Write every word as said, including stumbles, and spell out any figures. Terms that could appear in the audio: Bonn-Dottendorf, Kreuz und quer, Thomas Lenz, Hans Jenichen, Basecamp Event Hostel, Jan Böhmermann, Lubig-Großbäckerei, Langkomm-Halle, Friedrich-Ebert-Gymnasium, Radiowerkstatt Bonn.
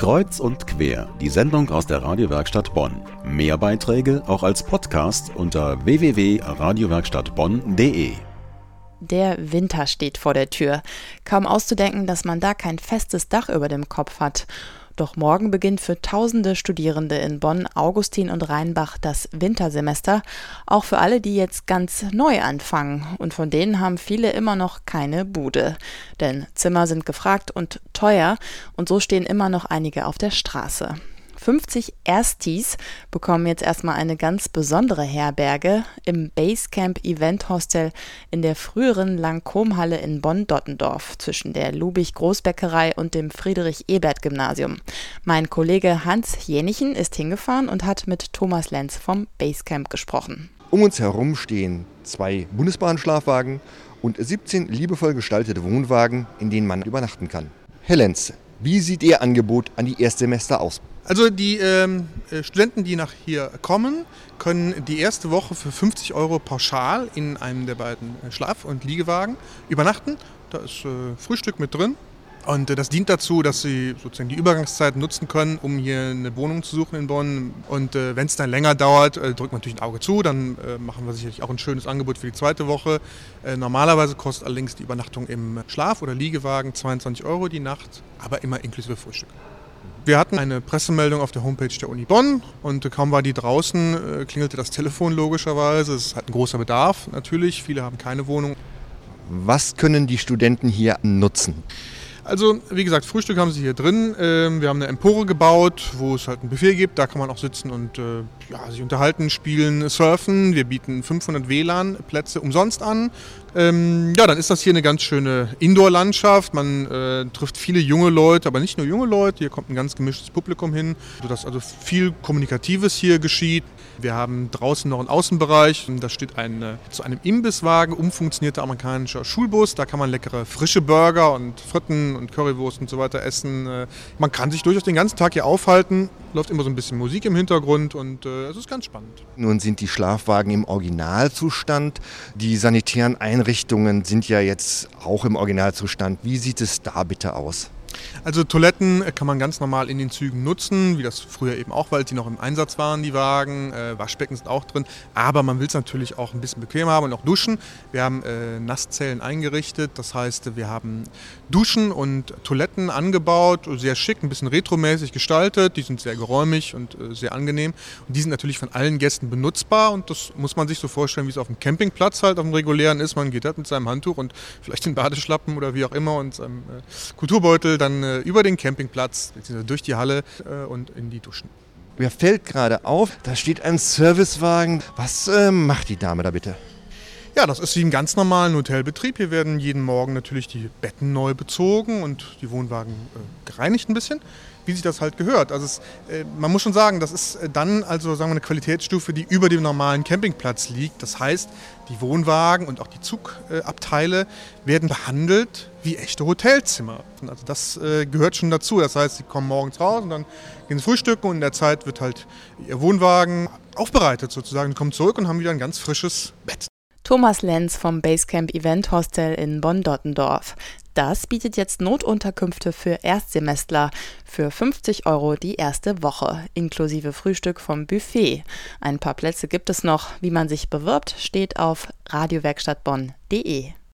Kreuz und quer, die Sendung aus der Radiowerkstatt Bonn. Mehr Beiträge auch als Podcast unter w w w punkt radiowerkstattbonn punkt d e. Der Winter steht vor der Tür. Kaum auszudenken, dass man da kein festes Dach über dem Kopf hat. Doch morgen beginnt für tausende Studierende in Bonn, Augustin und Rheinbach das Wintersemester, auch für alle, die jetzt ganz neu anfangen. Und von denen haben viele immer noch keine Bude. Denn Zimmer sind gefragt und teuer und so stehen immer noch einige auf der Straße. fünfzig Erstis bekommen jetzt erstmal eine ganz besondere Herberge im Basecamp Event Hostel in der früheren Langkomm-Halle in Bonn-Dottendorf zwischen der Lubig-Großbäckerei und dem Friedrich-Ebert-Gymnasium. Mein Kollege Hans Jenichen ist hingefahren und hat mit Thomas Lenz vom Basecamp gesprochen. Um uns herum stehen zwei Bundesbahnschlafwagen und siebzehn liebevoll gestaltete Wohnwagen, in denen man übernachten kann. Herr Lenz, wie sieht Ihr Angebot an die Erstsemester aus? Also die ähm, Studenten, die nach hier kommen, können die erste Woche für fünfzig Euro pauschal in einem der beiden Schlaf- und Liegewagen übernachten. Da ist äh, Frühstück mit drin und äh, das dient dazu, dass sie sozusagen die Übergangszeit nutzen können, um hier eine Wohnung zu suchen in Bonn. Und äh, wenn es dann länger dauert, äh, drückt man natürlich ein Auge zu, dann äh, machen wir sicherlich auch ein schönes Angebot für die zweite Woche. Äh, normalerweise kostet allerdings die Übernachtung im Schlaf- oder Liegewagen zweiundzwanzig Euro die Nacht, aber immer inklusive Frühstück. Wir hatten eine Pressemeldung auf der Homepage der Uni Bonn und kaum war die draußen, klingelte das Telefon logischerweise. Es hat ein großer Bedarf natürlich, viele haben keine Wohnung. Was können die Studenten hier nutzen? Also wie gesagt, Frühstück haben sie hier drin. Wir haben eine Empore gebaut, wo es halt ein Buffet gibt. Da kann man auch sitzen und ja, sich unterhalten, spielen, surfen. Wir bieten fünfhundert W L A N-Plätze umsonst an. Ähm, ja, dann ist das hier eine ganz schöne Indoor-Landschaft. Man äh, trifft viele junge Leute, aber nicht nur junge Leute. Hier kommt ein ganz gemischtes Publikum hin, sodass also viel Kommunikatives hier geschieht. Wir haben draußen noch einen Außenbereich. Da steht ein äh, zu einem Imbisswagen umfunktionierter amerikanischer Schulbus. Da kann man leckere frische Burger und Fritten und Currywurst und so weiter essen. Äh, man kann sich durchaus den ganzen Tag hier aufhalten. Läuft immer so ein bisschen Musik im Hintergrund und äh, es ist ganz spannend. Nun sind die Schlafwagen im Originalzustand. Die sanitären Einrichtungen Einrichtungen sind ja jetzt auch im Originalzustand. Wie sieht es da bitte aus? Also Toiletten kann man ganz normal in den Zügen nutzen, wie das früher eben auch, weil die noch im Einsatz waren, die Wagen. Äh, Waschbecken sind auch drin, aber man will es natürlich auch ein bisschen bequemer haben und auch duschen. Wir haben äh, Nasszellen eingerichtet, das heißt, wir haben Duschen und Toiletten angebaut, sehr schick, ein bisschen retromäßig gestaltet. Die sind sehr geräumig und äh, sehr angenehm. Und die sind natürlich von allen Gästen benutzbar und das muss man sich so vorstellen, wie es auf dem Campingplatz halt auf dem regulären ist. Man geht halt mit seinem Handtuch und vielleicht den Badeschlappen oder wie auch immer und seinem äh, Kulturbeutel dann äh, über den Campingplatz, beziehungsweise durch die Halle äh, und in die Duschen. Mir fällt gerade auf, da steht ein Servicewagen. Was äh, macht die Dame da bitte? Ja, das ist wie im ganz normalen Hotelbetrieb. Hier werden jeden Morgen natürlich die Betten neu bezogen und die Wohnwagen äh, gereinigt ein bisschen, wie sich das halt gehört. Also es, äh, man muss schon sagen, das ist dann also sagen wir eine Qualitätsstufe, die über dem normalen Campingplatz liegt. Das heißt, die Wohnwagen und auch die Zugabteile werden behandelt wie echte Hotelzimmer. Also das äh, gehört schon dazu. Das heißt, sie kommen morgens raus und dann gehen sie frühstücken und in der Zeit wird halt ihr Wohnwagen aufbereitet sozusagen. Sie kommen zurück und haben wieder ein ganz frisches Bett. Thomas Lenz vom Basecamp Event Hostel in Bonn-Dottendorf. Das bietet jetzt Notunterkünfte für Erstsemestler für fünfzig Euro die erste Woche, inklusive Frühstück vom Buffet. Ein paar Plätze gibt es noch. Wie man sich bewirbt, steht auf radiowerkstattbonn punkt d e.